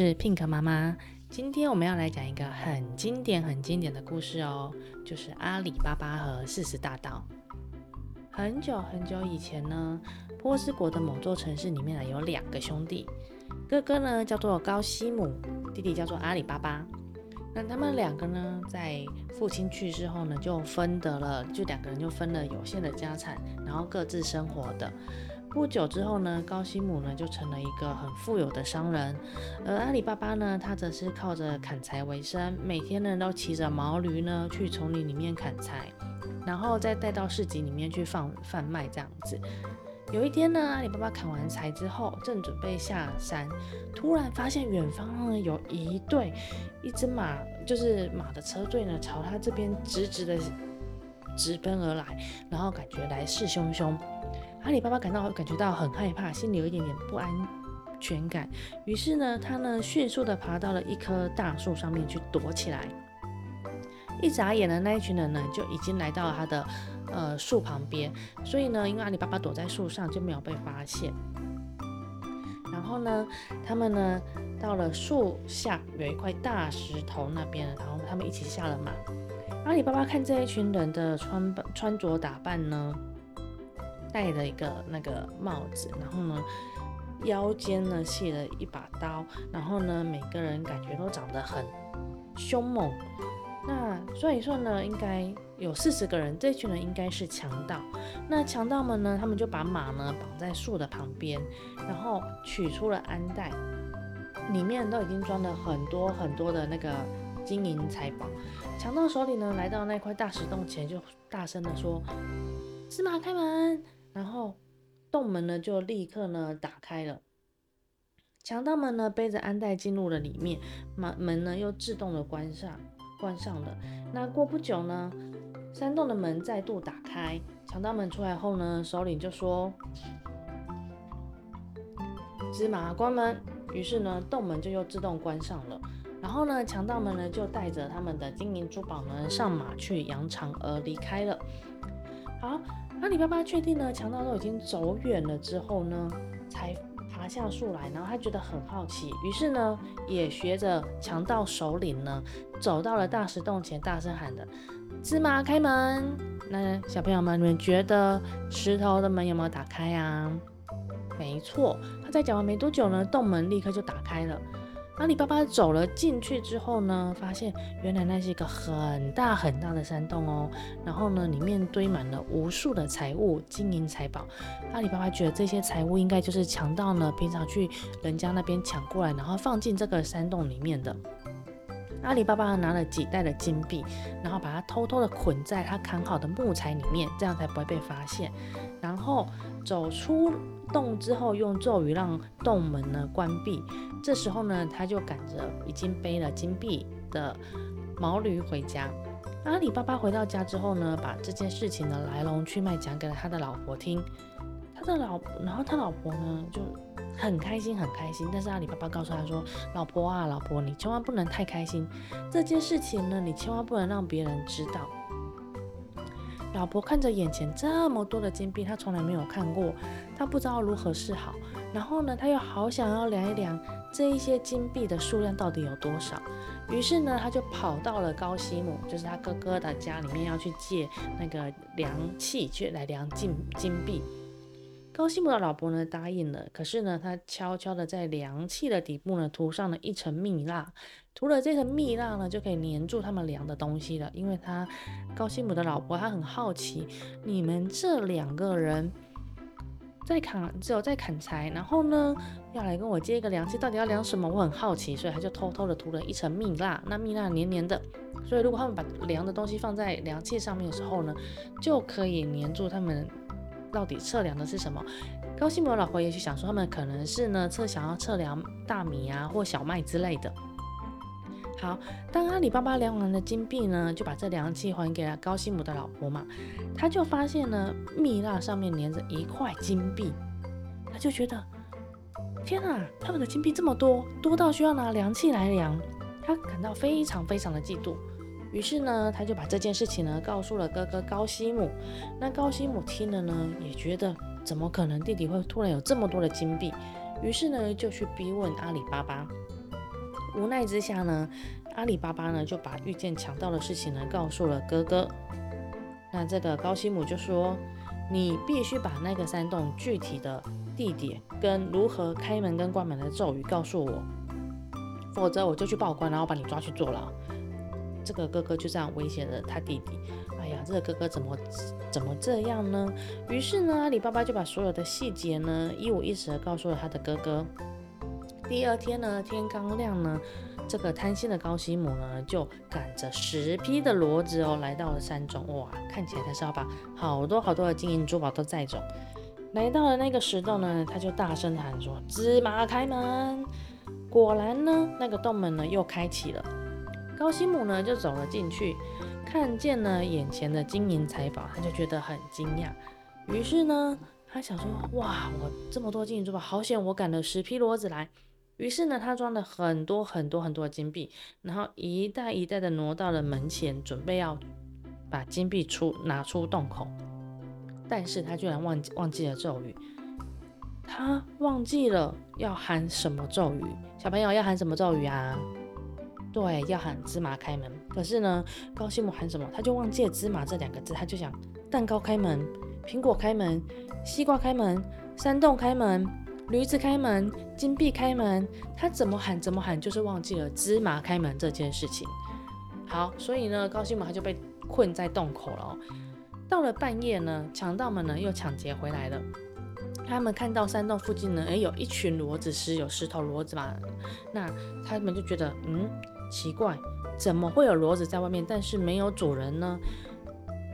是 Pink 妈妈，今天我们要来讲一个很经典很经典的故事哦，就是阿里巴巴和40大盗。很久很久以前呢，波斯国的某座城市里面有两个兄弟，哥哥呢叫做高西姆，弟弟叫做阿里巴巴。那他们两个呢，在父亲去世后呢，就两个人分了有限的家产，然后各自生活的。不久之后呢，高西姆呢就成了一个很富有的商人，而阿里巴巴呢，他则是靠着砍柴为生，每天呢都骑着毛驴呢去丛林里面砍柴，然后再带到市集里面去贩卖这样子。有一天呢，阿里巴巴砍完柴之后，正准备下山，突然发现远方呢有一只马，就是马的车队呢朝他这边直奔而来，然后感觉来势汹汹。阿里巴巴感觉到很害怕，心里有一点点不安全感，于是呢，他呢迅速的爬到了一棵大树上面去躲起来。一眨眼呢，那一群人呢就已经来到了他的树旁边，所以呢，因为阿里巴巴躲在树上就没有被发现。然后呢，他们呢到了树下有一块大石头那边，然后他们一起下了马。阿里巴巴看这一群人的穿着打扮呢，戴了一个那个帽子，然后呢，腰间呢系了一把刀，然后呢，每个人感觉都长得很凶猛。那算一算呢，应该有40个人，这群人应该是强盗。那强盗们呢，他们就把马呢绑在树的旁边，然后取出了鞍袋，里面都已经装了很多很多的那个金银财宝。强盗手里呢来到那块大石洞前，就大声的说：“司马开门！”然后洞门呢就立刻呢打开了。强盗们呢背着鞍袋进入了里面，门呢又自动的关上了。那过不久呢，山洞的门再度打开，强盗们出来后呢，首领就说：“芝麻关门。”于是呢，洞门就又自动关上了。然后呢，强盗们呢就带着他们的金银珠宝呢上马去扬长而离开了。好，阿里巴巴确定呢强盗都已经走远了之后呢，才爬下树来，然后他觉得很好奇，于是呢，也学着强盗首领呢，走到了大石洞前，大声喊的：“芝麻开门！”那小朋友们，你们觉得石头的门有没有打开啊？没错，他在讲完没多久呢，洞门立刻就打开了。阿里巴巴走了进去之后呢，发现原来那是一个很大很大的山洞哦，然后呢，里面堆满了无数的财物、金银财宝。阿里巴巴觉得这些财物应该就是强盗呢平常去人家那边抢过来，然后放进这个山洞里面的。阿里巴巴拿了几袋的金币，然后把它偷偷的捆在他砍好的木材里面，这样才不会被发现。然后走出洞之后，用咒语让洞门呢关闭。这时候呢，他就赶着已经背了金币的毛驴回家。阿里巴巴回到家之后呢，把这件事情的来龙去脉讲给了他的老婆听。他老婆呢就很开心，但是阿里巴巴告诉他说：“老婆，你千万不能太开心，这件事情呢，你千万不能让别人知道。”老婆看着眼前这么多的金币，她从来没有看过，她不知道如何是好。然后呢，她又好想要量一量这一些金币的数量到底有多少。于是呢，她就跑到了高西姆，就是她哥哥的家里面，要去借那个量器去来量金币。高西姆的老婆呢答应了，可是呢，她悄悄的在量器的底部呢涂上了一层蜜蜡，涂了这层蜜蜡呢就可以粘住他们量的东西了。因为高西姆的老婆她很好奇，你们这两个人只有在砍柴，然后呢要来跟我借一个量器，到底要量什么？我很好奇，所以她就偷偷的涂了一层蜜蜡，那蜜蜡黏黏的，所以如果他们把量的东西放在量器上面的时候呢，就可以粘住他们。到底测量的是什么？高西姆老婆也许想说，他们可能是呢想要测量大米啊或小麦之类的。好，当阿里巴巴量完了金币呢，就把这量器还给了高西姆的老婆嘛。他就发现呢，蜜蜡上面粘着一块金币，他就觉得天啊，他们的金币这么多到需要拿量器来量，他感到非常非常的嫉妒。于是呢，他就把这件事情呢告诉了哥哥高西姆。那高西姆听了呢，也觉得怎么可能弟弟会突然有这么多的金币？于是呢，就去逼问阿里巴巴。无奈之下呢，阿里巴巴呢就把遇见强盗的事情呢告诉了哥哥。那这个高西姆就说，你必须把那个山洞具体的地点跟如何开门跟关门的咒语告诉我，否则我就去报官，然后把你抓去坐牢。这个哥哥就这样威胁了他弟弟。哎呀，这个哥哥怎么这样呢？于是呢，阿里巴巴就把所有的细节呢一五一十的告诉了他的哥哥。第二天呢，天刚亮呢，这个贪心的高西姆呢就赶着10匹的骡子哦，来到了山中。哇，看起来他是要把好多的金银珠宝都载走。来到了那个石洞呢，他就大声喊说：“芝麻开门！”果然呢，那个洞门呢又开启了。高西姆呢就走了进去，看见呢眼前的金银财宝，他就觉得很惊讶。于是呢，他想说：“哇，我这么多金银珠宝，好险！我赶了10匹骡子来。”于是呢，他装了很多的金币，然后一袋一袋的挪到了门前，准备要把金币拿出洞口。但是他居然忘记了咒语，他忘记了要喊什么咒语。小朋友要喊什么咒语啊？对，要喊芝麻开门。可是呢，高西姆喊什么，他就忘记了芝麻这2个字，他就想蛋糕开门、苹果开门、西瓜开门、山洞开门、驴子开门、金币开门，他怎么喊就是忘记了芝麻开门这件事情。好，所以呢，高西姆他就被困在洞口了哦。到了半夜呢，强盗们呢又抢劫回来了。他们看到山洞附近呢，有一群骡子尸，有10头骡子嘛。那他们就觉得，奇怪，怎么会有骡子在外面，但是没有主人呢？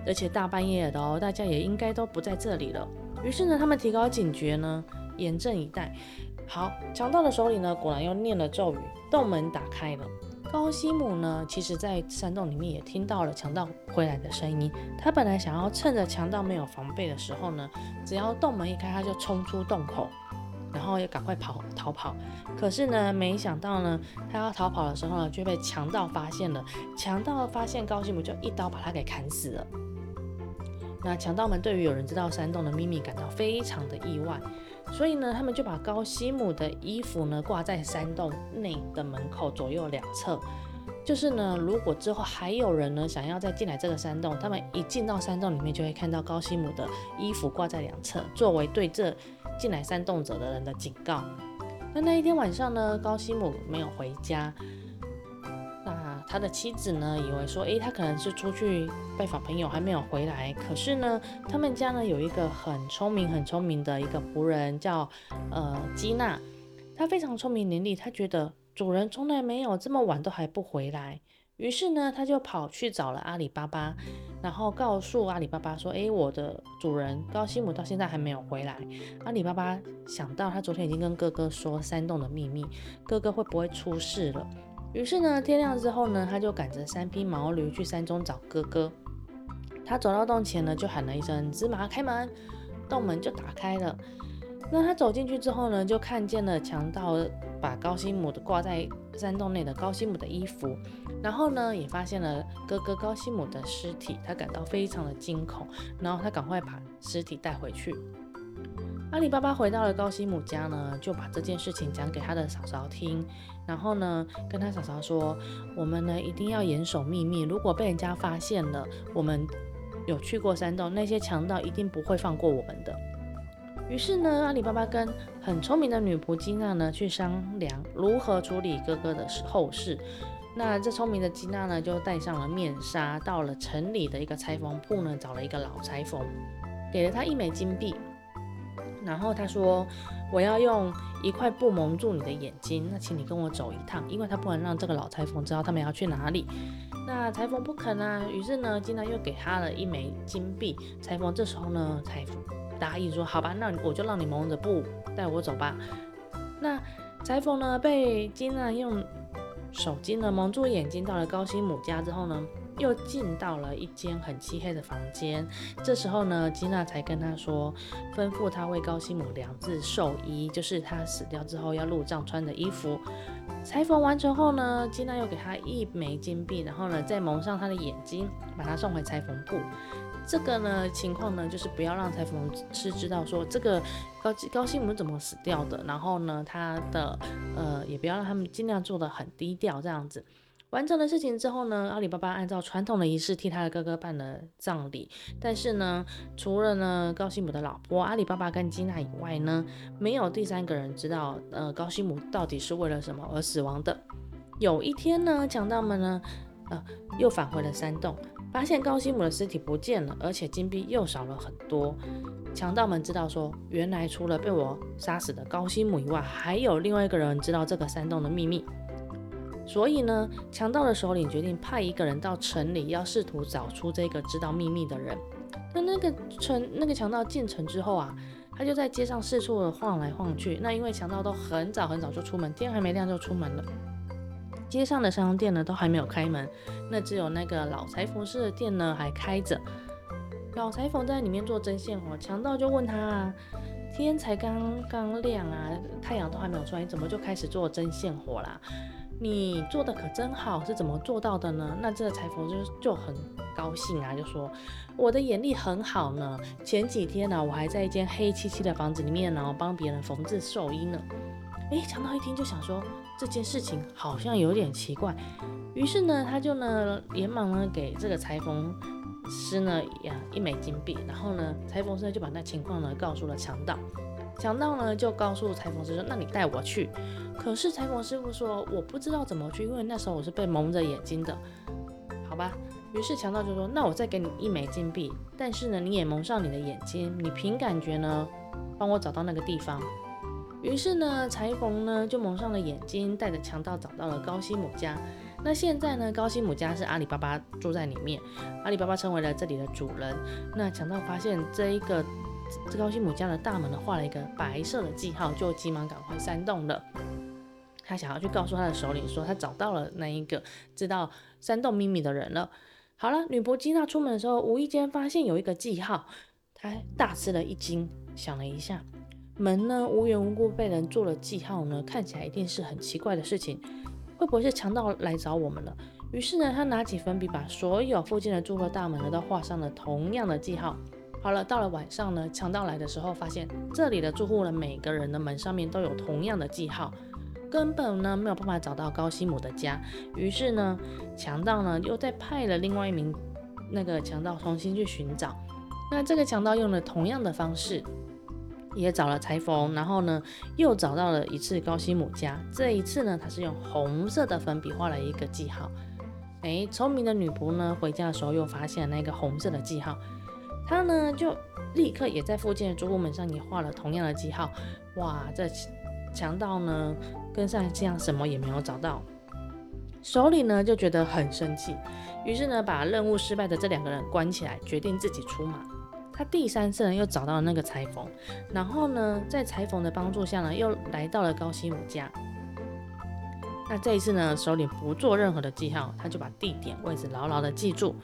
而且大半夜的哦，大家也应该都不在这里了。于是呢，他们提高警觉呢，严阵以待。好，强盗的手里呢，果然又念了咒语，洞门打开了。高西姆呢，其实在山洞里面也听到了强盗回来的声音。他本来想要趁着强盗没有防备的时候呢，只要洞门一开，他就冲出洞口，然后也赶快逃跑。可是呢，没想到呢，他要逃跑的时候呢，就被强盗发现了。强盗发现高西姆，就一刀把他给砍死了。那强盗们对于有人知道山洞的秘密感到非常的意外。所以呢，他们就把高西姆的衣服呢挂在山洞内的门口左右2侧，就是呢，如果之后还有人呢想要再进来这个山洞，他们一进到山洞里面就会看到高西姆的衣服挂在2侧，作为对这进来山洞者的人的警告。那一天晚上呢，高西姆没有回家。他的妻子呢，以为说，他可能是出去拜访朋友，还没有回来。可是呢，他们家呢有一个很聪明的一个仆人，叫基娜。他非常聪明伶俐，他觉得主人从来没有这么晚都还不回来。于是呢，他就跑去找了阿里巴巴，然后告诉阿里巴巴说：“我的主人高西姆到现在还没有回来。”阿里巴巴想到他昨天已经跟哥哥说山洞的秘密，哥哥会不会出事了？于是呢，天亮之后呢，他就赶着3匹毛驴去山中找哥哥。他走到洞前呢，就喊了一声“芝麻开门”，洞门就打开了。那他走进去之后呢，就看见了强盗把高西姆挂在山洞内的高西姆的衣服，然后呢，也发现了哥哥高西姆的尸体，他感到非常的惊恐，然后他赶快把尸体带回去。阿里巴巴回到了高西姆家呢，就把这件事情讲给他的嫂嫂听，然后呢，跟他嫂嫂说，我们呢一定要严守秘密，如果被人家发现了我们有去过山洞，那些强盗一定不会放过我们的。于是呢，阿里巴巴跟很聪明的女仆基娜呢去商量如何处理哥哥的后事。那这聪明的基娜呢，就戴上了面纱，到了城里的一个裁缝铺呢，找了一个老裁缝，给了他1枚金币。然后他说，我要用1块布蒙住你的眼睛，那请你跟我走一趟，因为他不能让这个老裁缝知道他们要去哪里。那裁缝不肯啊，于是呢，金娜又给他了1枚金币。裁缝这时候呢才答应说，好吧，那我就让你蒙着布带我走吧。那裁缝呢被金娜用手巾呢蒙住眼睛，到了高西姆家之后呢，又进到了一间很漆黑的房间。这时候呢，吉娜才跟他说，吩咐他为高西姆量制寿衣，就是他死掉之后要入葬穿的衣服。裁缝完成后呢，吉娜又给他一枚金币，然后呢再蒙上他的眼睛，把他送回裁缝部。这个呢情况呢，就是不要让裁缝师知道说这个高西姆怎么死掉的，然后呢他的也不要让他们，尽量做得很低调这样子。完成了事情之后呢，阿里巴巴按照传统的仪式替他的哥哥办了葬礼。但是呢，除了呢高西姆的老婆阿里巴巴跟基娜以外呢，没有第三个人知道高西姆到底是为了什么而死亡的。有一天呢，强盗们呢又返回了山洞，发现高西姆的尸体不见了，而且金币又少了很多。强盗们知道说，原来除了被我杀死的高西姆以外，还有另外一个人知道这个山洞的秘密。所以呢，强盗的首领决定派一个人到城里，要试图找出这个知道秘密的人。那个强盗进城之后啊，他就在街上四处的晃来晃去。那因为强盗都很早很早就出门，天还没亮就出门了。街上的商店呢都还没有开门，那只有那个老裁缝师的店呢还开着。老裁缝在里面做针线活，强盗就问他啊，天才刚刚亮啊，太阳都还没有出来，你怎么就开始做针线活啦？你做的可真好，是怎么做到的呢？那这个裁缝就很高兴啊，就说我的眼力很好呢，前几天呢，我还在一间黑漆漆的房子里面呢，帮别人缝制寿衣呢。强盗一听就想说这件事情好像有点奇怪，于是呢，他就呢连忙呢给这个裁缝师呢一枚金币，然后呢，裁缝师就把那情况呢告诉了强盗。强盗呢就告诉裁缝师说：“那你带我去。”可是裁缝师傅说：“我不知道怎么去，因为那时候我是被蒙着眼睛的。”好吧，于是强盗就说：“那我再给你一枚金币，但是呢，你也蒙上你的眼睛，你凭感觉呢，帮我找到那个地方。”于是呢，裁缝呢就蒙上了眼睛，带着强盗找到了高西姆家。那现在呢，高西姆家是阿里巴巴住在里面，阿里巴巴成为了这里的主人。那强盗发现这高西姆家的大门呢画了一个白色的记号，就急忙赶快山洞了。他想要去告诉他的首领说他找到了那一个知道山洞秘密的人了。好了，女仆基娜出门的时候无意间发现有一个记号，她大吃了一惊，想了一下，门呢无缘无故被人做了记号呢，看起来一定是很奇怪的事情，会不会是强盗来找我们了？于是呢，她拿起粉笔把所有附近的住户大门呢都画上了同样的记号。好了，到了晚上呢，强盗来的时候发现这里的住户呢，每个人的门上面都有同样的记号，根本呢没有办法找到高西姆的家。于是呢，强盗呢又再派了另外一名那个强盗重新去寻找。那这个强盗用了同样的方式，也找了裁缝，然后呢又找到了一次高西姆家。这一次呢，他是用红色的粉笔画了一个记号。聪明的女仆呢回家的时候又发现那个红色的记号。他呢就立刻也在附近的住户门上也画了同样的记号。哇，这强盗呢跟上一样什么也没有找到，首领呢就觉得很生气，于是呢把任务失败的这两个人关起来，决定自己出马。他第三次呢又找到了那个裁缝，然后呢在裁缝的帮助下呢又来到了高西姆家。那这一次呢，首领不做任何的记号，他就把地点位置牢牢的记住。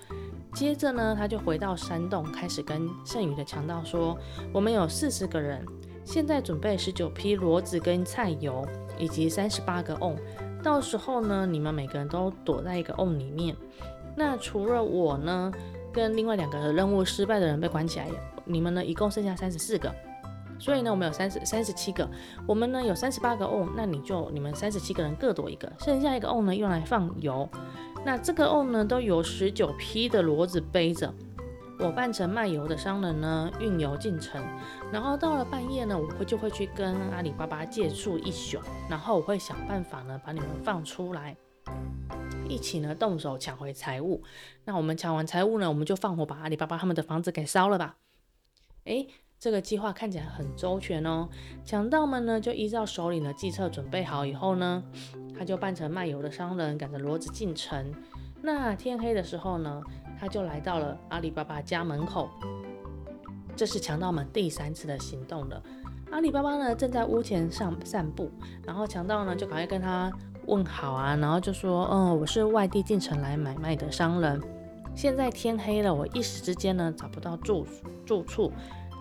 接着呢，他就回到山洞，开始跟剩余的强盗说：“我们有40个人，现在准备19批骡子跟菜油，以及38个瓮。到时候呢，你们每个人都躲在一个瓮里面。那除了我呢，跟另外2个任务失败的人被关起来，你们呢一共剩下34个。所以呢，我们有37个，我们呢有38个瓮。那你们37个人各躲一个，剩下一个瓮呢用来放油。”那这个瓮呢，都由19批的骡子背着。我扮成卖油的商人呢，运油进城。然后到了半夜呢，我就会去跟阿里巴巴借宿一宿，然后我会想办法呢，把你们放出来，一起呢动手抢回财物。那我们抢完财物呢，我们就放火把阿里巴巴他们的房子给烧了吧。这个计划看起来很周全哦。强盗们呢就依照首领的计策准备好以后呢，他就扮成卖油的商人，赶着骡子进城。那天黑的时候呢，他就来到了阿里巴巴家门口。这是强盗们第3次的行动了。阿里巴巴呢正在屋前上散步，然后强盗呢就赶快跟他问好啊，然后就说我是外地进城来买卖的商人，现在天黑了，我一时之间呢找不到住处，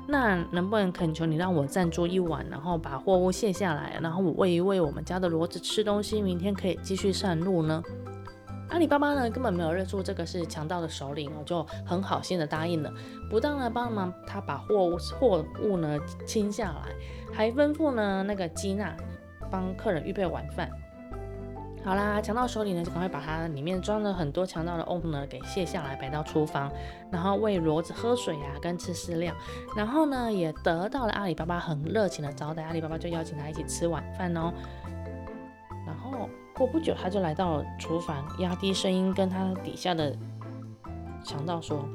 那能不能恳求你让我暂住一晚，然后把货物卸下来，然后我喂一喂我们家的骡子吃东西，明天可以继续上路呢？阿里巴巴呢根本没有认出这个是强盗的首领，就很好心的答应了，不但呢帮忙他把货物呢清下来，还吩咐呢那个基娜帮客人预备晚饭。好啦，强盗首领呢就赶快把他里面装了很多强盗的瓮呢给卸下来，摆到厨房，然后喂骡子喝水啊跟吃饲料，然后呢也得到了阿里巴巴很热情的招待。阿里巴巴就邀请他一起吃晚饭哦。然后过不久他就来到了厨房，压低声音跟他底下的强盗说，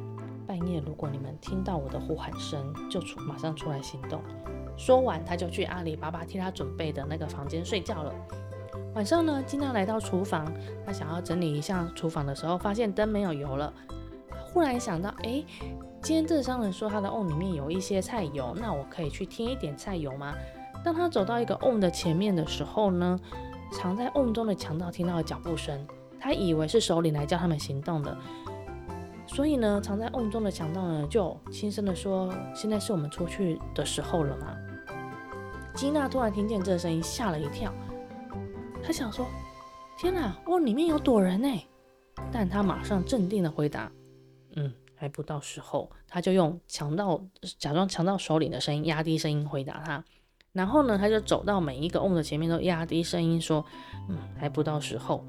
半夜如果你们听到我的呼喊声，就马上出来行动。说完他就去阿里巴巴替他准备的那个房间睡觉了。晚上呢，基娜来到厨房，她想要整理一下厨房的时候，发现灯没有油了。忽然想到，今天这商人说他的瓮里面有一些菜油，那我可以去添一点菜油吗？当他走到一个瓮的前面的时候呢，藏在瓮中的强盗听到了脚步声，他以为是首领来叫他们行动的，所以呢，藏在瓮中的强盗呢就轻声的说：“现在是我们出去的时候了吗？”基娜突然听见这声音，吓了一跳。他想说，天哪，瓮里面有躲人耶，但他马上镇定的回答，还不到时候。他就用假装强盗首领的声音，压低声音回答他。然后呢，他就走到每一个瓮的前面，都压低声音说，还不到时候。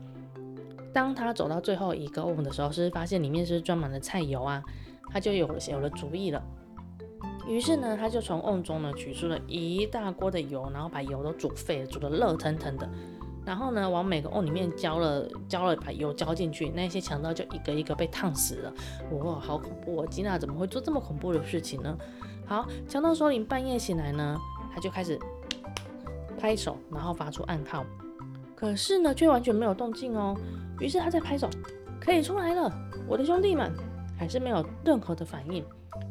当他走到最后一个瓮的时候，是发现里面是装满了菜油啊，他就有了主意了。于是呢，他就从瓮中呢取出了一大锅的油，然后把油都煮沸了，煮得热腾腾的。然后呢，往每个瓮里面浇了，把油浇进去，那些强盗就一个一个被烫死了。哇，好恐怖哦！基娜怎么会做这么恐怖的事情呢？好，强盗首领半夜醒来呢，他就开始拍手，然后发出暗号，可是呢，却完全没有动静哦。于是他在拍手，可以出来了，我的兄弟们，还是没有任何的反应。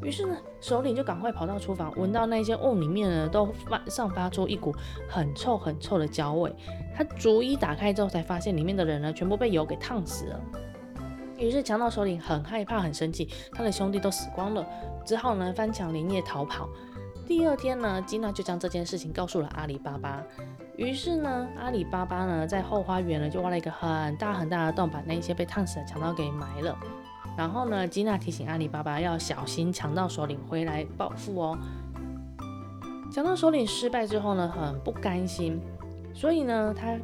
于是呢，首领就赶快跑到厨房，闻到那些瓮里面呢都散发出一股很臭很臭的焦味。他逐一打开之后，才发现里面的人呢全部被油给烫死了。于是强盗首领很害怕很生气，他的兄弟都死光了，只好呢翻墙连夜逃跑。第二天呢，基娜就将这件事情告诉了阿里巴巴。于是呢，阿里巴巴呢在后花园呢就挖了一个很大很大的洞，把那些被烫死的强盗给埋了。然后呢，基娜提醒阿里巴巴要小心强盗首领回来报复哦。强盗首领失败之后呢，很不甘心，所以呢，他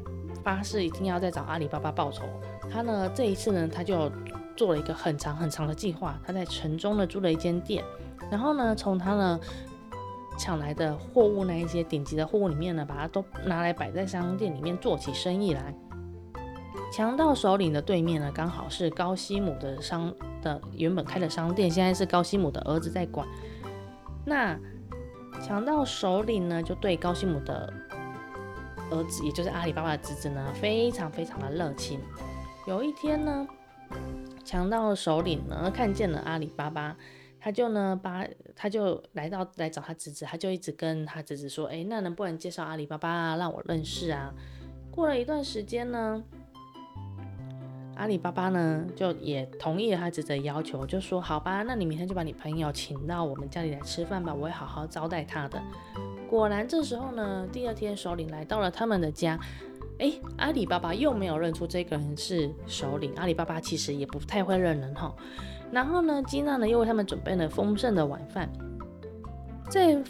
发誓一定要再找阿里巴巴报仇。他呢，这一次呢，他就做了一个很长很长的计划。他在城中呢租了一间店，然后呢，从他呢抢来的货物那一些顶级的货物里面呢，把它都拿来摆在商店里面做起生意来。强盗首领的对面呢，刚好是高西姆的原本开的商店，现在是高西姆的儿子在管。那强盗首领呢，就对高西姆的儿子，也就是阿里巴巴的侄子呢，非常非常的热情。有一天呢，强盗首领呢看见了阿里巴巴，他就来找他侄子，他就一直跟他侄子说，那能不能介绍阿里巴巴啊，让我认识啊？过了一段时间呢，阿里巴巴呢就也同意了他侄子的要求，就说好吧，那你明天就把你朋友请到我们家里来吃饭吧，我会好好招待他的。果然这时候呢，第二天首领来到了他们的家，阿里巴巴又没有认出这个人是首领。阿里巴巴其实也不太会认人吼。然后呢，基娜呢又为他们准备了丰盛的晚饭。在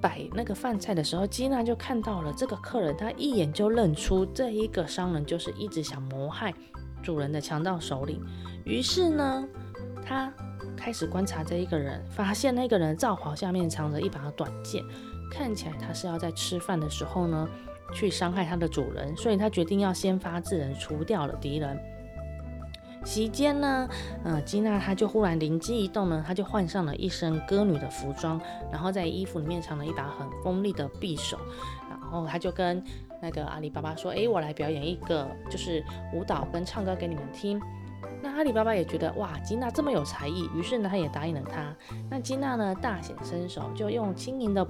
摆那个饭菜的时候，基娜就看到了这个客人，他一眼就认出这一个商人就是一直想谋害主人的强盗首领。于是呢，他开始观察这一个人，发现那个人罩袍下面藏着一把短剑，看起来他是要在吃饭的时候呢去伤害他的主人，所以他决定要先发制人，除掉了敌人。席间呢，基娜她就忽然灵机一动呢，她就换上了一身歌女的服装，然后在衣服里面藏了一把很锋利的匕首，然后她就跟那个阿里巴巴说，我来表演一个就是舞蹈跟唱歌给你们听。那阿里巴巴也觉得哇，基娜这么有才艺，于是呢他也答应了他。那基娜呢大显身手，就用轻盈的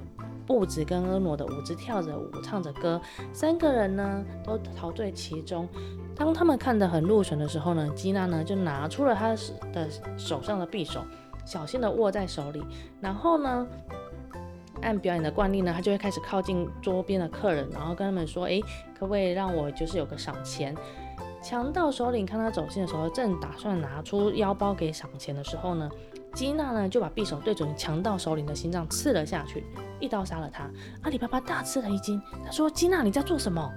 步子跟婀娜的舞姿跳着舞唱着歌，三个人呢都陶醉其中。当他们看得很入神的时候呢，吉娜呢就拿出了她的手上的匕首，小心的握在手里，然后呢按表演的惯例呢，他就会开始靠近桌边的客人，然后跟他们说，可不可以让我就是有个赏钱。强盗首领看他走近的时候，正打算拿出腰包给赏钱的时候呢，基娜呢就把匕首对准强盗首领的心脏刺了下去，一刀杀了他。阿里巴巴大吃了一惊，他说，基娜，你在做什么？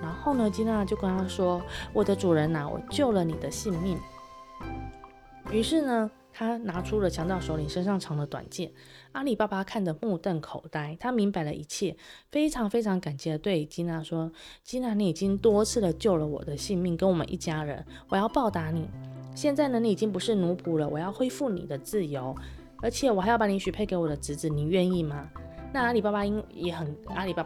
然后呢，基娜就跟他说，我的主人啊，我救了你的性命。于是呢，他拿出了强盗首领身上藏的短剑，阿里巴巴看得目瞪口呆，他明白了一切，非常非常感激的对基娜说：“基娜，你已经多次的救了我的性命，跟我们一家人，我要报答你。现在呢，你已经不是奴仆了，我要恢复你的自由，而且我还要把你许配给我的侄子，你愿意吗？”那阿里巴巴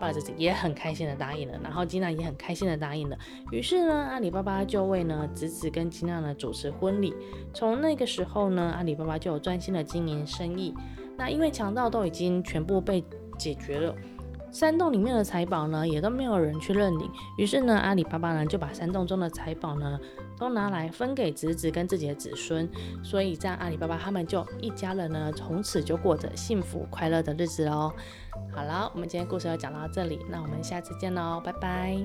的侄子也很开心的答应了，然后基娜也很开心的答应了。于是呢，阿里巴巴就为呢侄子跟基娜呢主持婚礼。从那个时候呢，阿里巴巴就有专心的经营生意。那因为强盗都已经全部被解决了，山洞里面的财宝呢也都没有人去认领。于是呢，阿里巴巴呢就把山洞中的财宝呢都拿来分给侄子跟自己的子孙。所以这样，阿里巴巴他们就一家人呢从此就过着幸福快乐的日子喽。好了，我们今天故事就讲到这里，那我们下次见喽，拜拜。